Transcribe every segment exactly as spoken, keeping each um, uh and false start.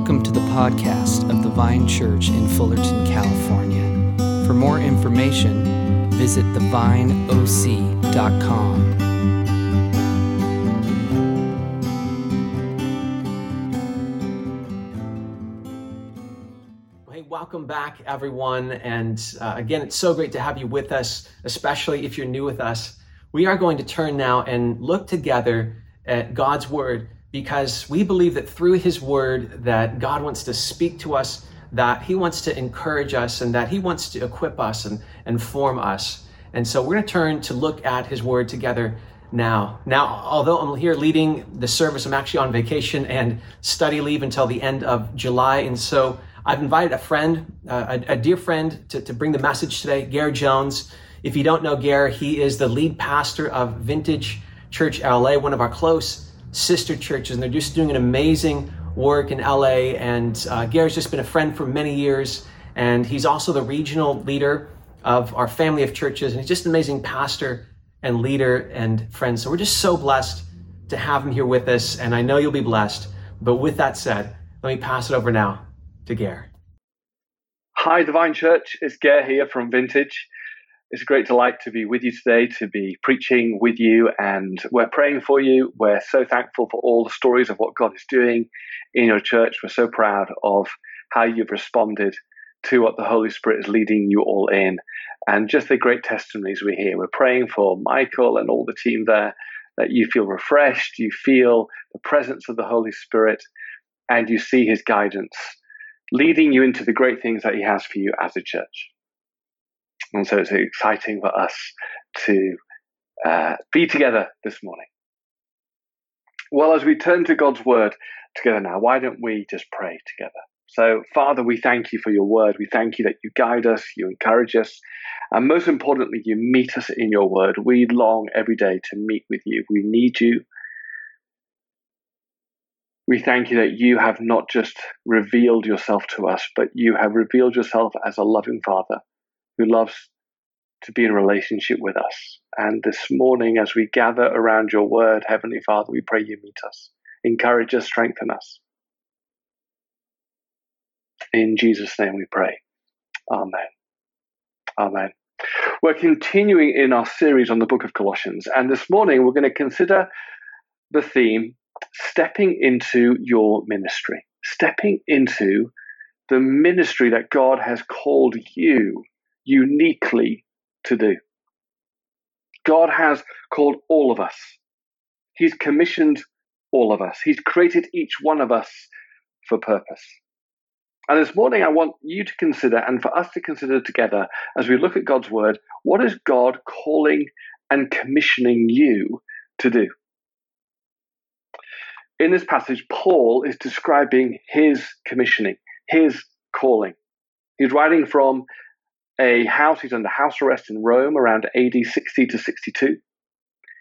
Welcome to the podcast of The Vine Church in Fullerton, California. For more information, visit the vine o c dot com. Hey, welcome back, everyone. And uh, again, it's so great to have you with us, especially if you're new with us. We are going to turn now and look together at God's Word, because we believe that through His Word that God wants to speak to us, that He wants to encourage us, and that He wants to equip us and, and form us. And so we're going to turn to look at His Word together now. Now, although I'm here leading the service, I'm actually on vacation and study leave until the end of July. And so I've invited a friend, uh, a, a dear friend, to, to bring the message today, Ger Jones. If you don't know Ger, he is the lead pastor of Vintage Church L A, one of our close sister churches, and they're just doing an amazing work in L A. And uh, Ger's just been a friend for many years, and he's also the regional leader of our family of churches, and he's just an amazing pastor and leader and friend. So we're just so blessed to have him here with us, and I know you'll be blessed. But with that said, let me pass it over now to Ger. Hi, Divine Church. It's Ger here from Vintage. It's a great delight to be with you today, to be preaching with you, and we're praying for you. We're so thankful for all the stories of what God is doing in your church. We're so proud of how you've responded to what the Holy Spirit is leading you all in, and just the great testimonies we hear. We're praying for Michael and all the team there, that you feel refreshed, you feel the presence of the Holy Spirit, and you see His guidance leading you into the great things that He has for you as a church. And so it's exciting for us to uh, be together this morning. Well, as we turn to God's Word together now, why don't we just pray together? So, Father, we thank You for Your Word. We thank You that You guide us, You encourage us, and most importantly, You meet us in Your Word. We long every day to meet with You. We need You. We thank You that You have not just revealed Yourself to us, but You have revealed Yourself as a loving Father who loves to be in relationship with us. And this morning, as we gather around Your Word, Heavenly Father, we pray You meet us, encourage us, strengthen us. In Jesus' name we pray. Amen. Amen. We're continuing in our series on the book of Colossians, and this morning we're going to consider the theme, stepping into your ministry, stepping into the ministry that God has called you uniquely to do. God has called all of us. He's commissioned all of us. He's created each one of us for purpose. And this morning, I want you to consider, and for us to consider together, as we look at God's Word, what is God calling and commissioning you to do? In this passage, Paul is describing his commissioning, his calling. He's writing from a house, he's under house arrest in Rome around A D sixty to sixty-two.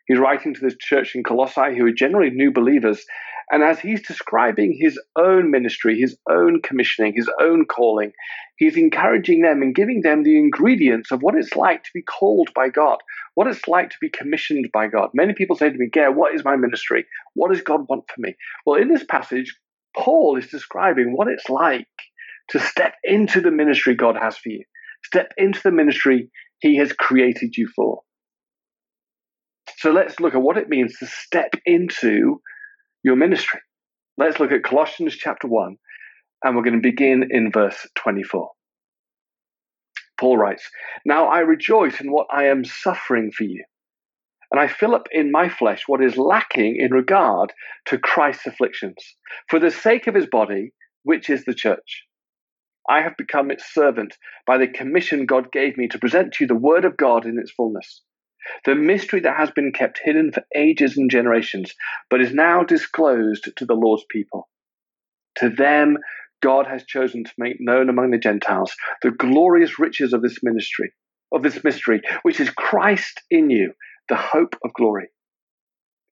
He's writing to this church in Colossae who are generally new believers. And as he's describing his own ministry, his own commissioning, his own calling, he's encouraging them and giving them the ingredients of what it's like to be called by God, what it's like to be commissioned by God. Many people say to me, Ger, what is my ministry? What does God want for me? Well, in this passage, Paul is describing what it's like to step into the ministry God has for you. Step into the ministry He has created you for. So let's look at what it means to step into your ministry. Let's look at Colossians chapter one, and we're going to begin in verse twenty-four. Paul writes, "Now I rejoice in what I am suffering for you, and I fill up in my flesh what is lacking in regard to Christ's afflictions, for the sake of His body, which is the church. I have become its servant by the commission God gave me to present to you the word of God in its fullness, the mystery that has been kept hidden for ages and generations, but is now disclosed to the Lord's people. To them, God has chosen to make known among the Gentiles the glorious riches of this ministry, of this mystery, which is Christ in you, the hope of glory.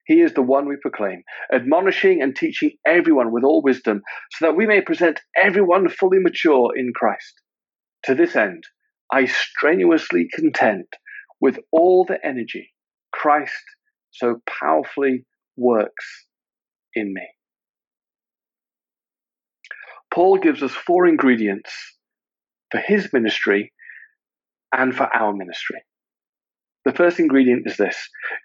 He is the one we proclaim, admonishing and teaching everyone with all wisdom, so that we may present everyone fully mature in Christ. To this end, I strenuously contend with all the energy Christ so powerfully works in me." Paul gives us four ingredients for his ministry and for our ministry. The first ingredient is this: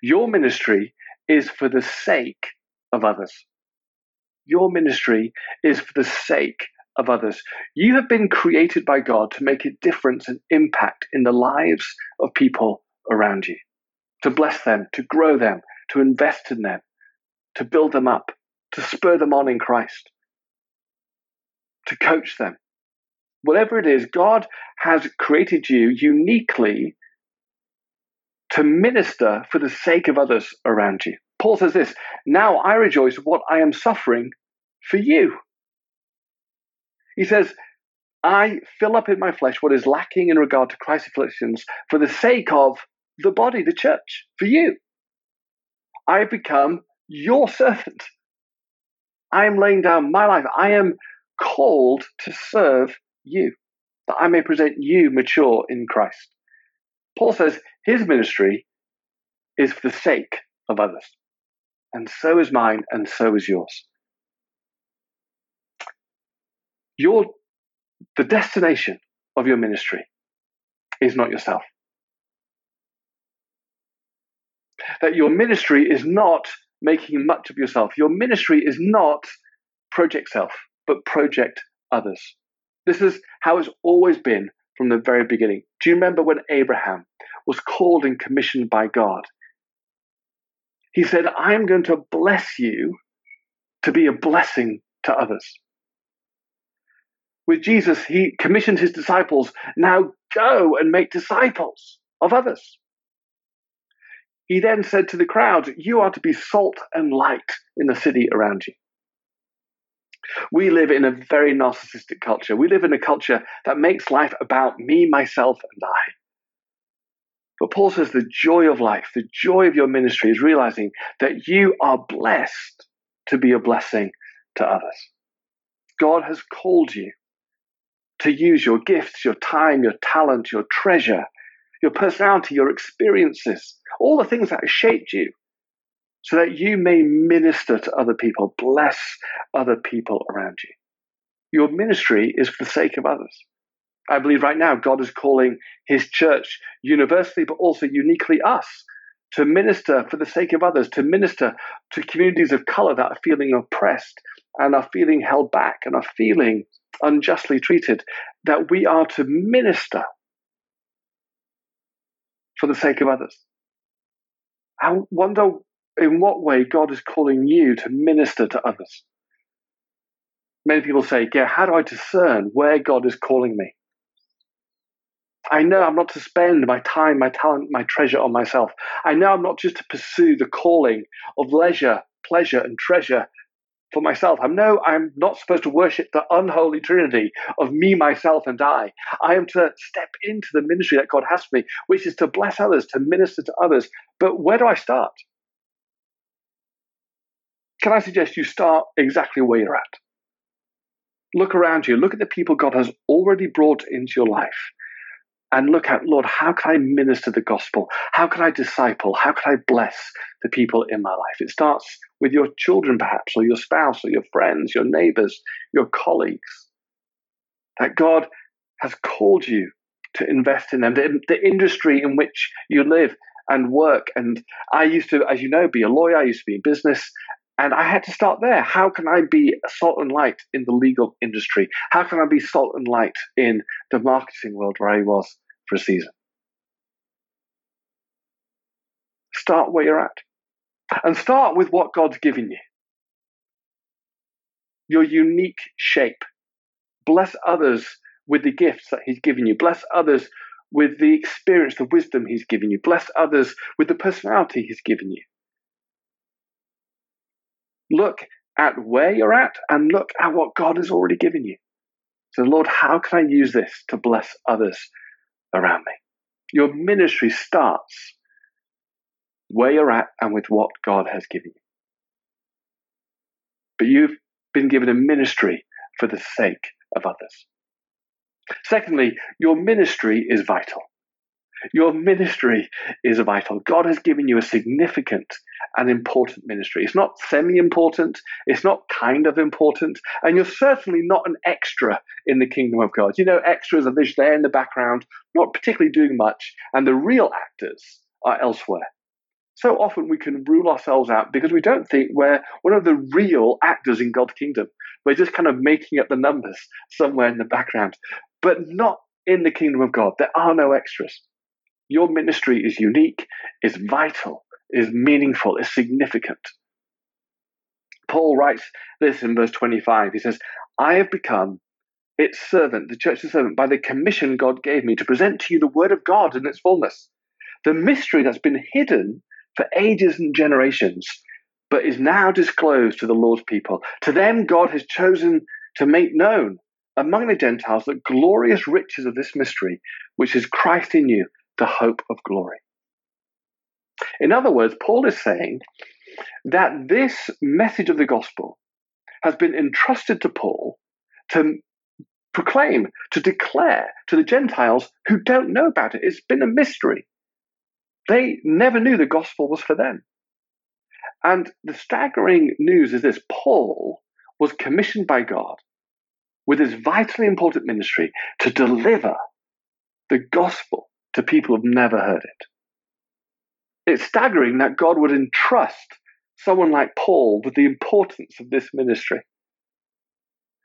your ministry is for the sake of others. Your ministry is for the sake of others. You have been created by God to make a difference and impact in the lives of people around you, to bless them, to grow them, to invest in them, to build them up, to spur them on in Christ, to coach them. Whatever it is, God has created you uniquely to minister for the sake of others around you. Paul says this: now I rejoice in what I am suffering for you. He says, I fill up in my flesh what is lacking in regard to Christ's afflictions for the sake of the body, the church, for you. I become your servant. I am laying down my life. I am called to serve you, that I may present you mature in Christ. Paul says his ministry is for the sake of others. And so is mine, and so is yours. Your, the destination of your ministry is not yourself. That your ministry is not making much of yourself. Your ministry is not project self, but project others. This is how it's always been from the very beginning. Do you remember when Abraham was called and commissioned by God? He said, I am going to bless you to be a blessing to others. With Jesus, he commissioned his disciples, now go and make disciples of others. He then said to the crowd, you are to be salt and light in the city around you. We live in a very narcissistic culture. We live in a culture that makes life about me, myself, and I. But Paul says the joy of life, the joy of your ministry is realizing that you are blessed to be a blessing to others. God has called you to use your gifts, your time, your talent, your treasure, your personality, your experiences, all the things that have shaped you, so that you may minister to other people, bless other people around you. Your ministry is for the sake of others. I believe right now God is calling his church universally, but also uniquely us, to minister for the sake of others, to minister to communities of color that are feeling oppressed and are feeling held back and are feeling unjustly treated, that we are to minister for the sake of others. I wonder in what way God is calling you to minister to others. Many people say, yeah, how do I discern where God is calling me? I know I'm not to spend my time, my talent, my treasure on myself. I know I'm not just to pursue the calling of leisure, pleasure, and treasure for myself. I know I'm not supposed to worship the unholy trinity of me, myself, and I. I am to step into the ministry that God has for me, which is to bless others, to minister to others. But where do I start? Can I suggest you start exactly where you're at? Look around you. Look at the people God has already brought into your life. And look at, Lord, how can I minister the gospel? How can I disciple? How can I bless the people in my life? It starts with your children, perhaps, or your spouse, or your friends, your neighbors, your colleagues. That God has called you to invest in them. The, the industry in which you live and work. And I used to, as you know, be a lawyer. I used to be in business. And I had to start there. How can I be salt and light in the legal industry? How can I be salt and light in the marketing world where I was for a season? Start where you're at. And start with what God's given you. Your unique shape. Bless others with the gifts that he's given you. Bless others with the experience, the wisdom he's given you. Bless others with the personality he's given you. Look at where you're at and look at what God has already given you. So, Lord, how can I use this to bless others around me? Your ministry starts where you're at and with what God has given you. But you've been given a ministry for the sake of others. Secondly, your ministry is vital. Your ministry is vital. God has given you a significant and important ministry. It's not semi-important. It's not kind of important. And you're certainly not an extra in the kingdom of God. You know, extras are just there in the background, not particularly doing much. And the real actors are elsewhere. So often we can rule ourselves out because we don't think we're one of the real actors in God's kingdom. We're just kind of making up the numbers somewhere in the background. But not in the kingdom of God. There are no extras. Your ministry is unique, is vital, is meaningful, is significant. Paul writes this in verse twenty-five. He says, I have become its servant, the church's servant, by the commission God gave me to present to you the word of God in its fullness, the mystery that's been hidden for ages and generations, but is now disclosed to the Lord's people. To them, God has chosen to make known among the Gentiles the glorious riches of this mystery, which is Christ in you, the hope of glory. In other words, Paul is saying that this message of the gospel has been entrusted to Paul to proclaim, to declare to the Gentiles who don't know about it. It's been a mystery. They never knew the gospel was for them. And the staggering news is this: Paul was commissioned by God with his vitally important ministry to deliver the gospel to people who've never heard it. It's staggering that God would entrust someone like Paul with the importance of this ministry.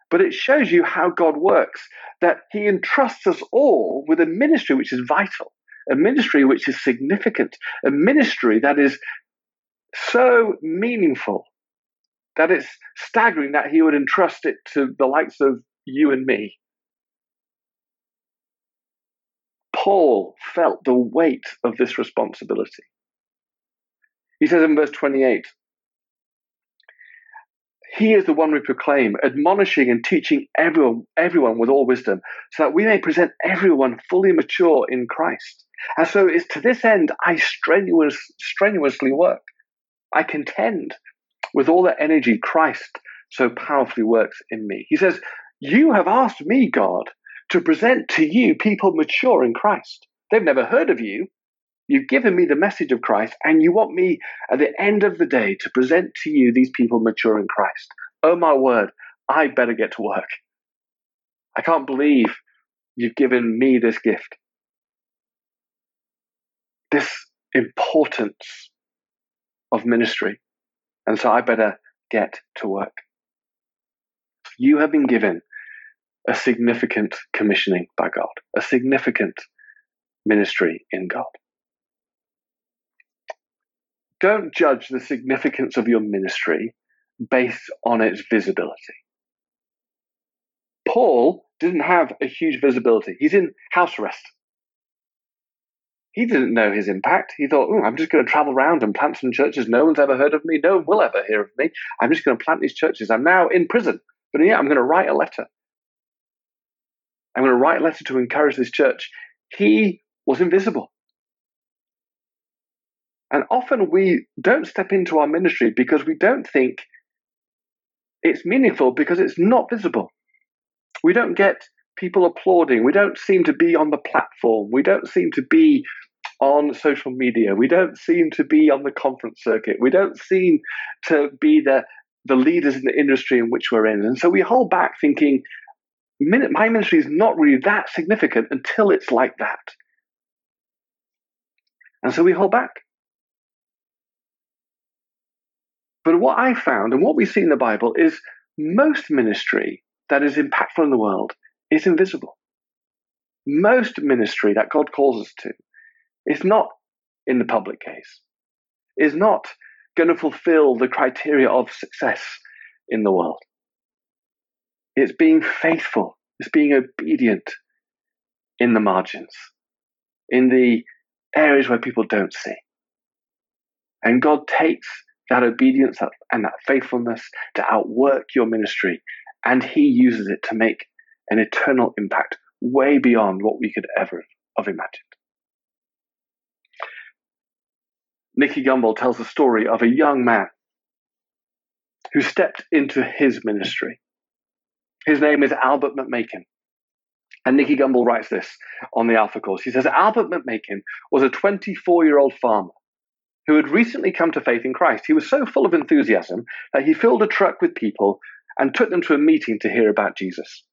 But it shows you how God works, that he entrusts us all with a ministry which is vital, a ministry which is significant, a ministry that is so meaningful that it's staggering that he would entrust it to the likes of you and me. Paul felt the weight of this responsibility. He says in verse twenty-eight, he is the one we proclaim, admonishing and teaching everyone, everyone with all wisdom, so that we may present everyone fully mature in Christ. And so it's to this end I strenuous, strenuously work. I contend with all the energy Christ so powerfully works in me. He says, you have asked me, God, to present to you people mature in Christ. They've never heard of you. You've given me the message of Christ, and you want me at the end of the day to present to you these people mature in Christ. Oh, my word, I better get to work. I can't believe you've given me this gift. This importance of ministry. And so I better get to work. You have been given a significant commissioning by God, a significant ministry in God. Don't judge the significance of your ministry based on its visibility. Paul didn't have a huge visibility. He's in house arrest. He didn't know his impact. He thought, oh, I'm just going to travel around and plant some churches. No one's ever heard of me. No one will ever hear of me. I'm just going to plant these churches. I'm now in prison, but yeah, I'm going to write a letter. I'm going to write a letter to encourage this church. He was invisible. And often we don't step into our ministry because we don't think it's meaningful because it's not visible. We don't get people applauding. We don't seem to be on the platform. We don't seem to be on social media. We don't seem to be on the conference circuit. We don't seem to be the, the leaders in the industry in which we're in. And so we hold back thinking, my ministry is not really that significant until it's like that. And so we hold back. But what I found and what we see in the Bible is most ministry that is impactful in the world is invisible. Most ministry that God calls us to is not in the public case, is not going to fulfill the criteria of success in the world. It's being faithful. It's being obedient in the margins, in the areas where people don't see. And God takes that obedience and that faithfulness to outwork your ministry, and he uses it to make an eternal impact way beyond what we could ever have imagined. Nicky Gumbel tells the story of a young man who stepped into his ministry. His name is Albert McMakin. And Nicky Gumbel writes this on the Alpha Course. He says, Albert McMakin was a twenty-four-year-old farmer who had recently come to faith in Christ. He was so full of enthusiasm that he filled a truck with people and took them to a meeting to hear about Jesus.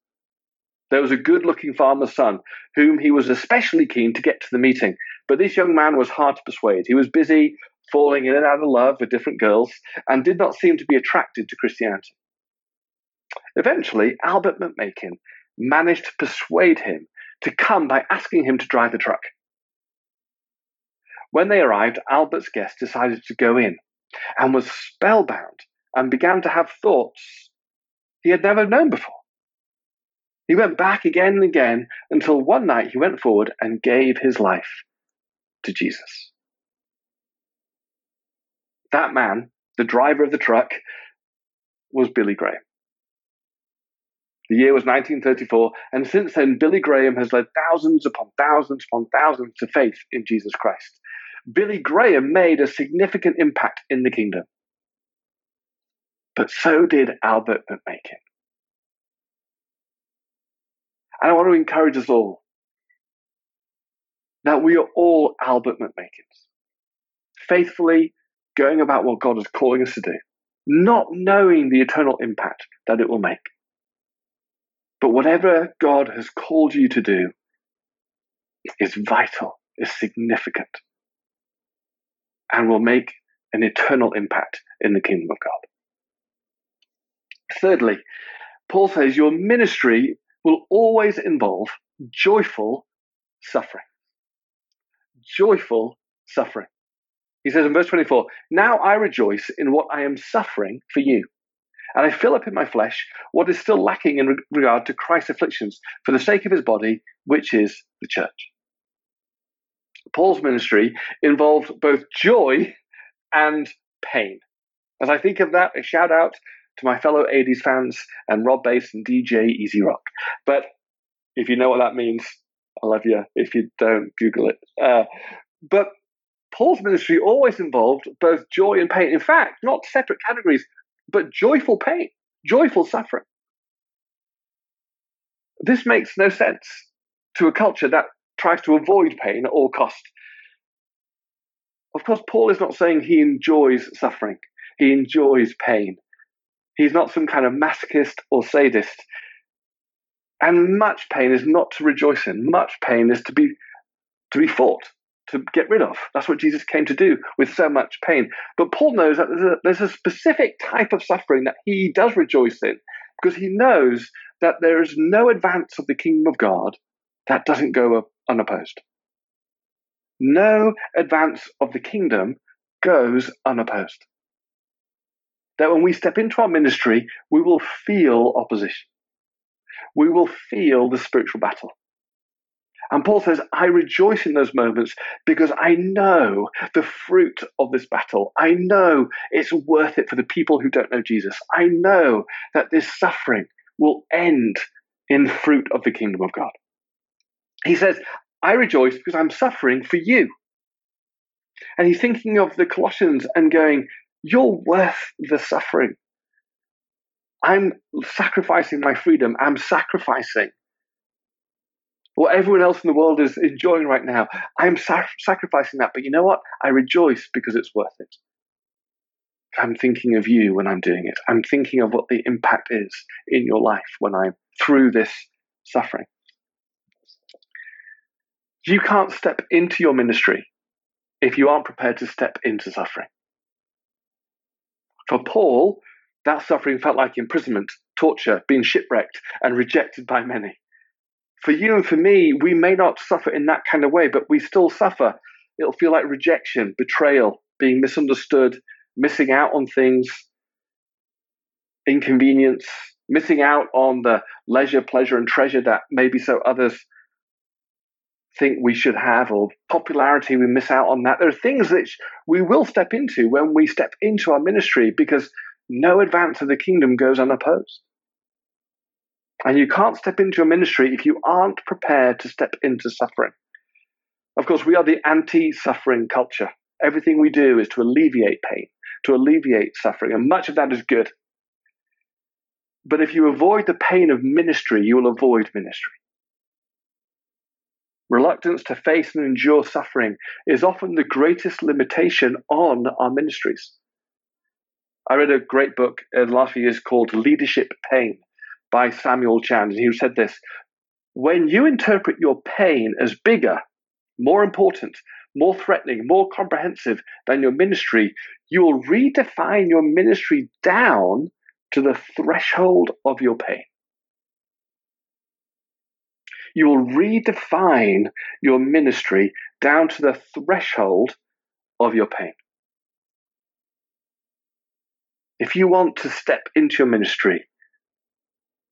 There was a good-looking farmer's son whom he was especially keen to get to the meeting, but this young man was hard to persuade. He was busy falling in and out of love with different girls and did not seem to be attracted to Christianity. Eventually, Albert McMakin managed to persuade him to come by asking him to drive the truck. When they arrived, Albert's guest decided to go in and was spellbound and began to have thoughts he had never known before. He went back again and again until one night he went forward and gave his life to Jesus. That man, the driver of the truck, was Billy Graham. The year was nineteen thirty-four, and since then, Billy Graham has led thousands upon thousands upon thousands to faith in Jesus Christ. Billy Graham made a significant impact in the kingdom. But so did Albert McMakin. And I want to encourage us all that we are all Albert McMakins, faithfully going about what God is calling us to do, not knowing the eternal impact that it will make. But whatever God has called you to do is vital, is significant, and will make an eternal impact in the kingdom of God. Thirdly, Paul says your ministry will always involve joyful suffering. Joyful suffering. He says in verse twenty-four, now I rejoice in what I am suffering for you. And I fill up in my flesh what is still lacking in regard to Christ's afflictions for the sake of his body, which is the church. Paul's ministry involved both joy and pain. As I think of that, a shout out to my fellow eighties fans and Rob Bass and D J Easy Rock. But if you know what that means, I love you. If you don't, Google it. Uh, but Paul's ministry always involved both joy and pain. In fact, not separate categories, but joyful pain, joyful suffering. This makes no sense to a culture that tries to avoid pain at all costs. Of course, Paul is not saying he enjoys suffering. He enjoys pain. He's not some kind of masochist or sadist. And much pain is not to rejoice in. Much pain is to be, to be fought, to get rid of. That's what Jesus came to do with so much pain. But Paul knows that there's a, there's a specific type of suffering that he does rejoice in, because he knows that there is no advance of the kingdom of God that doesn't go unopposed. No advance of the kingdom goes unopposed. That when we step into our ministry, we will feel opposition. We will feel the spiritual battle. And Paul says, I rejoice in those moments because I know the fruit of this battle. I know it's worth it for the people who don't know Jesus. I know that this suffering will end in fruit of the kingdom of God. He says, I rejoice because I'm suffering for you. And he's thinking of the Colossians and going, you're worth the suffering. I'm sacrificing my freedom. I'm sacrificing what everyone else in the world is enjoying right now. I'm sa- sacrificing that. But you know what? I rejoice because it's worth it. I'm thinking of you when I'm doing it. I'm thinking of what the impact is in your life when I'm through this suffering. You can't step into your ministry if you aren't prepared to step into suffering. For Paul, that suffering felt like imprisonment, torture, being shipwrecked, and rejected by many. For you and for me, we may not suffer in that kind of way, but we still suffer. It'll feel like rejection, betrayal, being misunderstood, missing out on things, inconvenience, missing out on the leisure, pleasure, and treasure that maybe so others think we should have, or popularity, we miss out on that. There are things that we will step into when we step into our ministry, because no advance of the kingdom goes unopposed. And you can't step into a ministry if you aren't prepared to step into suffering. Of course, we are the anti-suffering culture. Everything we do is to alleviate pain, to alleviate suffering, and much of that is good. But if you avoid the pain of ministry, you will avoid ministry. Reluctance to face and endure suffering is often the greatest limitation on our ministries. I read a great book in the last few years called Leadership Pain by Samuel Chand, and he said this: when you interpret your pain as bigger, more important, more threatening, more comprehensive than your ministry, you will redefine your ministry down to the threshold of your pain. You will redefine your ministry down to the threshold of your pain. If you want to step into your ministry,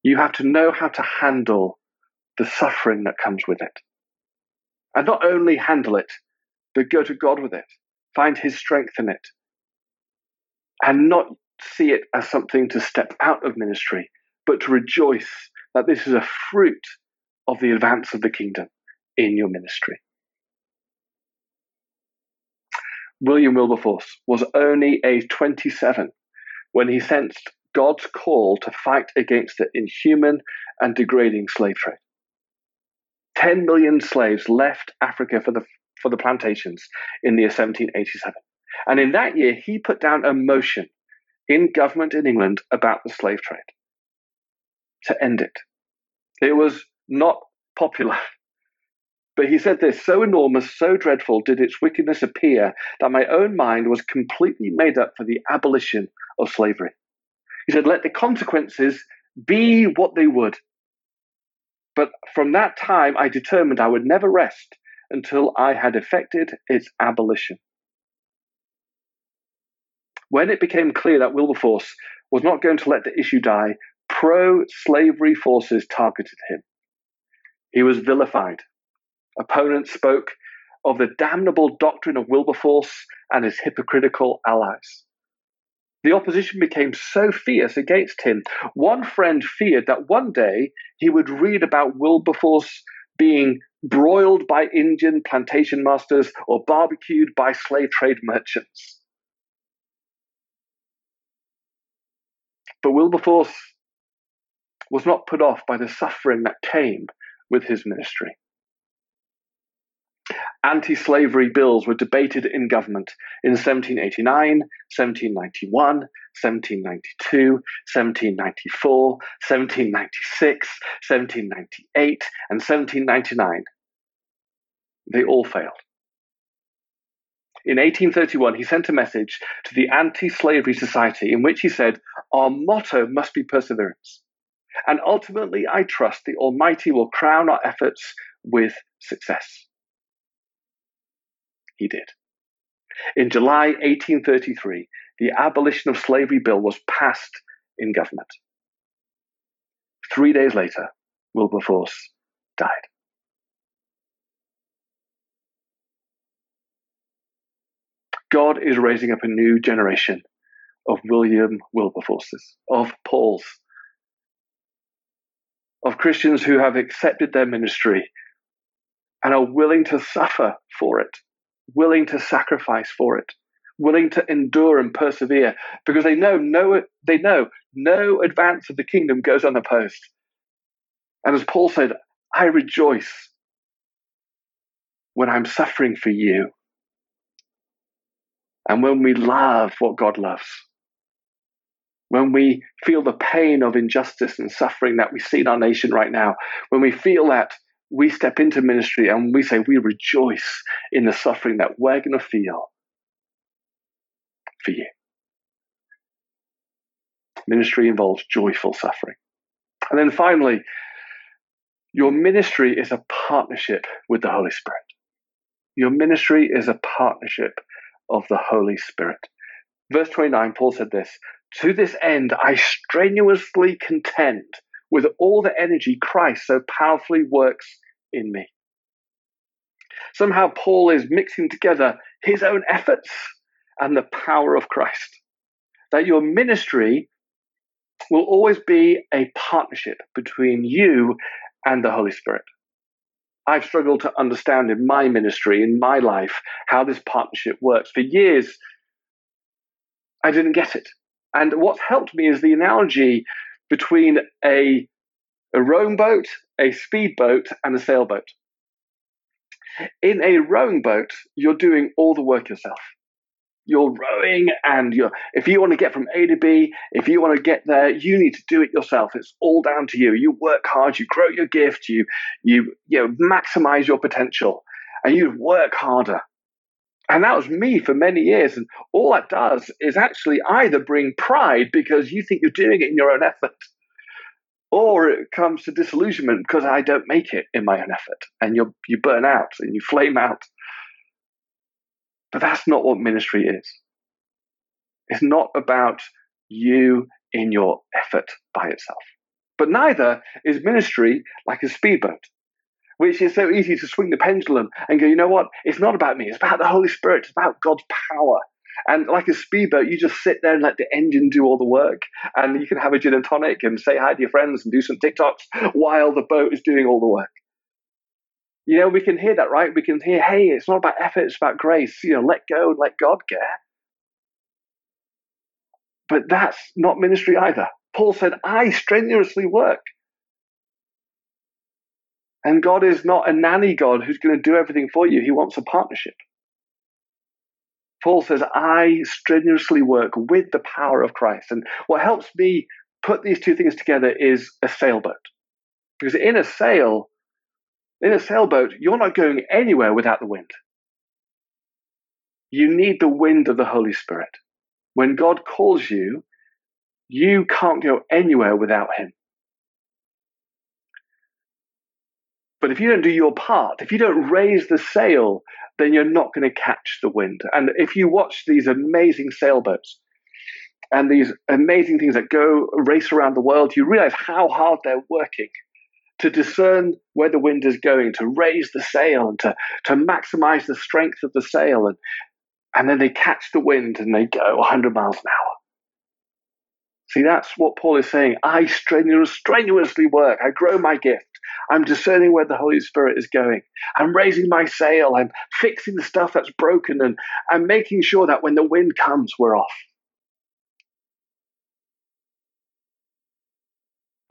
you have to know how to handle the suffering that comes with it. And not only handle it, but go to God with it. Find his strength in it. And not see it as something to step out of ministry, but to rejoice that this is a fruit of the advance of the kingdom in your ministry. William Wilberforce was only age twenty-seven when he sensed God's call to fight against the inhuman and degrading slave trade. Ten million slaves left Africa for the for the plantations in the year seventeen eighty-seven. And in that year, he put down a motion in government in England about the slave trade to end it. It was not popular. But he said this: so enormous, so dreadful did its wickedness appear that my own mind was completely made up for the abolition of slavery. He said, let the consequences be what they would. But from that time, I determined I would never rest until I had effected its abolition. When it became clear that Wilberforce was not going to let the issue die, pro-slavery forces targeted him. He was vilified. Opponents spoke of the damnable doctrine of Wilberforce and his hypocritical allies. The opposition became so fierce against him. One friend feared that one day he would read about Wilberforce being broiled by Indian plantation masters or barbecued by slave trade merchants. But Wilberforce was not put off by the suffering that came with his ministry. Anti-slavery bills were debated in government in seventeen eighty-nine, seventeen ninety-one, seventeen ninety-two, seventeen ninety-four, seventeen ninety-six, seventeen ninety-eight, and seventeen ninety-nine. They all failed. In eighteen thirty-one, he sent a message to the Anti-Slavery Society in which he said, our motto must be perseverance. And ultimately, I trust the Almighty will crown our efforts with success. He did. In July eighteen thirty-three, the abolition of slavery bill was passed in government. Three days later, Wilberforce died. God is raising up a new generation of William Wilberforces, of Pauls, of Christians who have accepted their ministry and are willing to suffer for it, willing to sacrifice for it, willing to endure and persevere, because they know no they know no advance of the kingdom goes unopposed. And as Paul said, I rejoice when I'm suffering for you and when we love what God loves. When we feel the pain of injustice and suffering that we see in our nation right now, when we feel that, we step into ministry and we say we rejoice in the suffering that we're going to feel for you. Ministry involves joyful suffering. And then finally, your ministry is a partnership with the Holy Spirit. Your ministry is a partnership of the Holy Spirit. Verse twenty-nine, Paul said this: to this end, I strenuously contend with all the energy Christ so powerfully works in me. Somehow Paul is mixing together his own efforts and the power of Christ. That your ministry will always be a partnership between you and the Holy Spirit. I've struggled to understand in my ministry, in my life, how this partnership works. For years, I didn't get it. And what's helped me is the analogy between a, a rowing boat, a speedboat, and a sailboat. In a rowing boat, you're doing all the work yourself. You're rowing, and you're, if you want to get from A to B, if you want to get there, you need to do it yourself. It's all down to you. You work hard, you grow your gift, you you you know, maximize your potential, and you work harder. And that was me for many years. And all that does is actually either bring pride because you think you're doing it in your own effort, or it comes to disillusionment because I don't make it in my own effort, and you you burn out and you flame out. But that's not what ministry is. It's not about you in your effort by itself. But neither is ministry like a speedboat, which is so easy to swing the pendulum and go, you know what? It's not about me. It's about the Holy Spirit. It's about God's power. And like a speedboat, you just sit there and let the engine do all the work. And you can have a gin and tonic and say hi to your friends and do some TikToks while the boat is doing all the work. You know, we can hear that, right? We can hear, hey, it's not about effort, it's about grace. You know, let go and let God care. But that's not ministry either. Paul said, I strenuously work. And God is not a nanny God who's going to do everything for you. He wants a partnership. Paul says, I strenuously work with the power of Christ. And what helps me put these two things together is a sailboat. Because in a sail, in a sailboat, you're not going anywhere without the wind. You need the wind of the Holy Spirit. When God calls you, you can't go anywhere without him. But if you don't do your part, if you don't raise the sail, then you're not going to catch the wind. And if you watch these amazing sailboats and these amazing things that go race around the world, you realize how hard they're working to discern where the wind is going, to raise the sail and to, to maximize the strength of the sail. And, and then they catch the wind and they go one hundred miles an hour. See, that's what Paul is saying. I strenuous, strenuously work. I grow my gift. I'm discerning where the Holy Spirit is going. I'm raising my sail. I'm fixing the stuff that's broken. And I'm making sure that when the wind comes, we're off.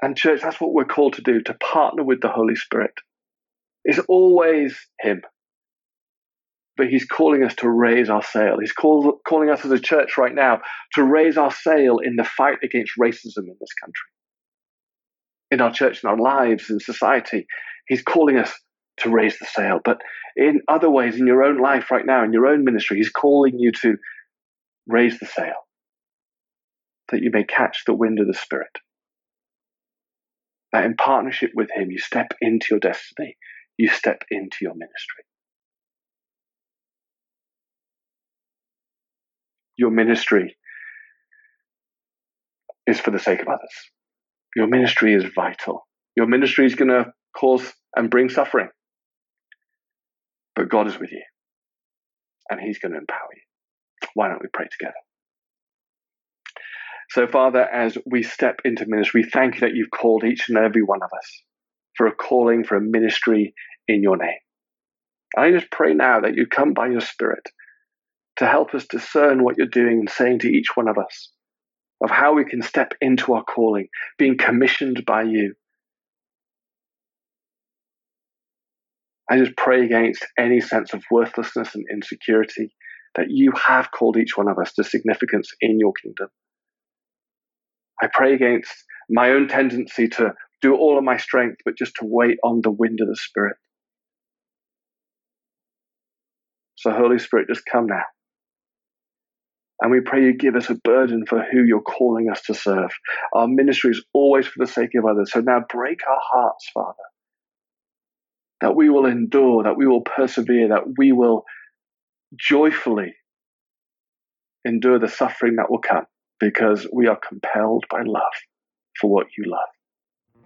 And church, that's what we're called to do, to partner with the Holy Spirit. It's always him. But he's calling us to raise our sail. He's call, calling us as a church right now to raise our sail in the fight against racism in this country. In our church, in our lives, in society, he's calling us to raise the sail. But in other ways, in your own life right now, in your own ministry, he's calling you to raise the sail that you may catch the wind of the Spirit. That in partnership with him, you step into your destiny. You step into your ministry. Your ministry is for the sake of others. Your ministry is vital. Your ministry is going to cause and bring suffering. But God is with you. And he's going to empower you. Why don't we pray together? So, Father, as we step into ministry, we thank you that you've called each and every one of us for a calling, for a ministry in your name. I just pray now that you come by your Spirit to help us discern what you're doing and saying to each one of us, of how we can step into our calling, being commissioned by you. I just pray against any sense of worthlessness and insecurity, that you have called each one of us to significance in your kingdom. I pray against my own tendency to do all of my strength, but just to wait on the wind of the Spirit. So Holy Spirit, just come now. And we pray you give us a burden for who you're calling us to serve. Our ministry is always for the sake of others. So now break our hearts, Father, that we will endure, that we will persevere, that we will joyfully endure the suffering that will come, because we are compelled by love for what you love.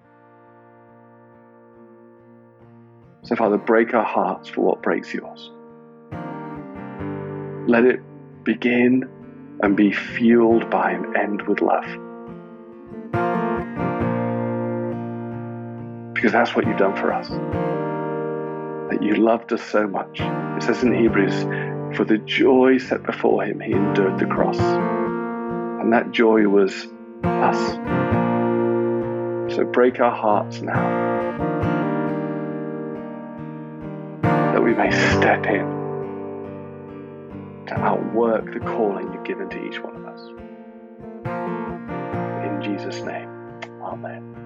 So, Father, break our hearts for what breaks yours. Let it begin and be fueled by and end with love. Because that's what you've done for us. That you loved us so much. It says in Hebrews, for the joy set before him, he endured the cross. And that joy was us. So break our hearts now. That we we may step in to outwork the calling you've given to each one of us. In Jesus' name, amen.